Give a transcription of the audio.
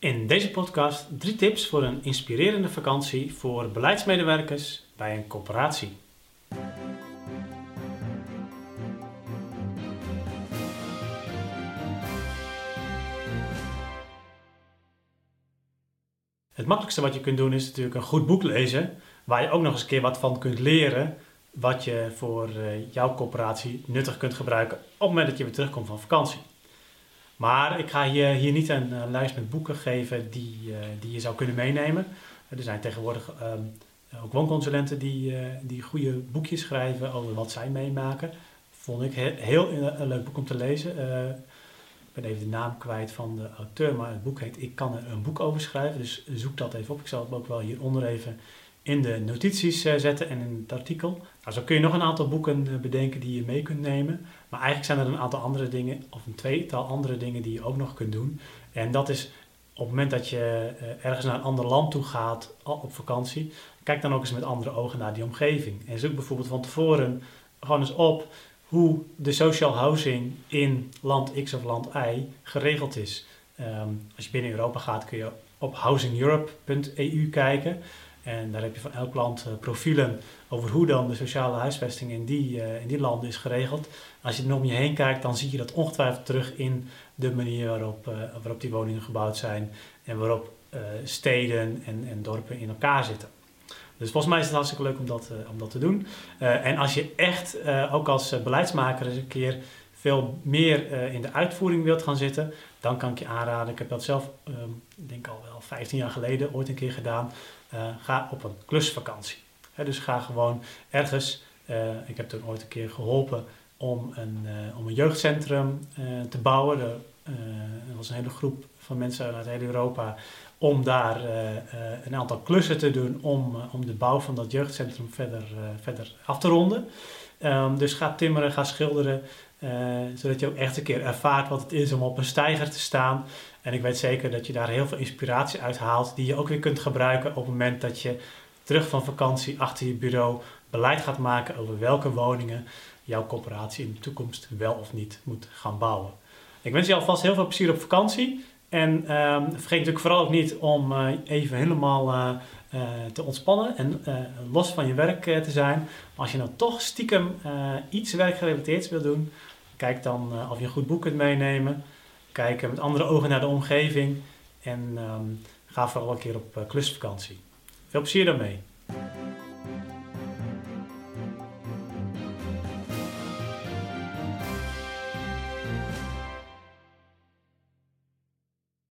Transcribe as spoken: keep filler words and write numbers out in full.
In deze podcast drie tips voor een inspirerende vakantie voor beleidsmedewerkers bij een corporatie. Het makkelijkste wat je kunt doen is natuurlijk een goed boek lezen, waar je ook nog eens een keer wat van kunt leren, wat je voor jouw corporatie nuttig kunt gebruiken op het moment dat je weer terugkomt van vakantie. Maar ik ga je hier niet een lijst met boeken geven die, die je zou kunnen meenemen. Er zijn tegenwoordig ook woonconsulenten die, die goede boekjes schrijven over wat zij meemaken. Vond ik heel een leuk boek om te lezen. Ik ben even de naam kwijt van de auteur, maar het boek heet Ik kan er een boek over schrijven. Dus zoek dat even op. Ik zal het ook wel hieronder even in de notities zetten en in het artikel. Nou, zo kun je nog een aantal boeken bedenken die je mee kunt nemen. Maar eigenlijk zijn er een aantal andere dingen, of een tweetal andere dingen die je ook nog kunt doen. En dat is op het moment dat je ergens naar een ander land toe gaat op vakantie, kijk dan ook eens met andere ogen naar die omgeving. En zoek bijvoorbeeld van tevoren gewoon eens op hoe de social housing in land X of land Y geregeld is. Um, als je binnen Europa gaat kun je op housing europe punt e u kijken. En daar heb je van elk land uh, profielen over hoe dan de sociale huisvesting in die, uh, in die landen is geregeld. Als je er om je heen kijkt, dan zie je dat ongetwijfeld terug in de manier waarop, uh, waarop die woningen gebouwd zijn. En waarop uh, steden en, en dorpen in elkaar zitten. Dus volgens mij is het hartstikke leuk om dat, uh, om dat te doen. Uh, en als je echt uh, ook als uh, beleidsmaker eens een keer veel meer uh, in de uitvoering wilt gaan zitten, dan kan ik je aanraden. Ik heb dat zelf, uh, denk al wel vijftien jaar geleden, ooit een keer gedaan. Uh, ga op een klusvakantie. He, dus ga gewoon ergens. Uh, ik heb toen ooit een keer geholpen om een, uh, om een jeugdcentrum uh, te bouwen. Er uh, was een hele groep van mensen uit heel Europa om daar uh, uh, een aantal klussen te doen om, uh, om de bouw van dat jeugdcentrum verder, uh, verder af te ronden. Um, dus ga timmeren, ga schilderen, uh, zodat je ook echt een keer ervaart wat het is om op een steiger te staan. En ik weet zeker dat je daar heel veel inspiratie uit haalt, die je ook weer kunt gebruiken op het moment dat je terug van vakantie achter je bureau beleid gaat maken over welke woningen jouw corporatie in de toekomst wel of niet moet gaan bouwen. Ik wens je alvast heel veel plezier op vakantie. En um, vergeet natuurlijk vooral ook niet om uh, even helemaal uh, uh, te ontspannen en uh, los van je werk uh, te zijn. Maar als je nou toch stiekem uh, iets werkgerelateerds wil doen, kijk dan uh, of je een goed boek kunt meenemen. Kijk uh, met andere ogen naar de omgeving en um, ga vooral een keer op uh, klusvakantie. Veel plezier daarmee!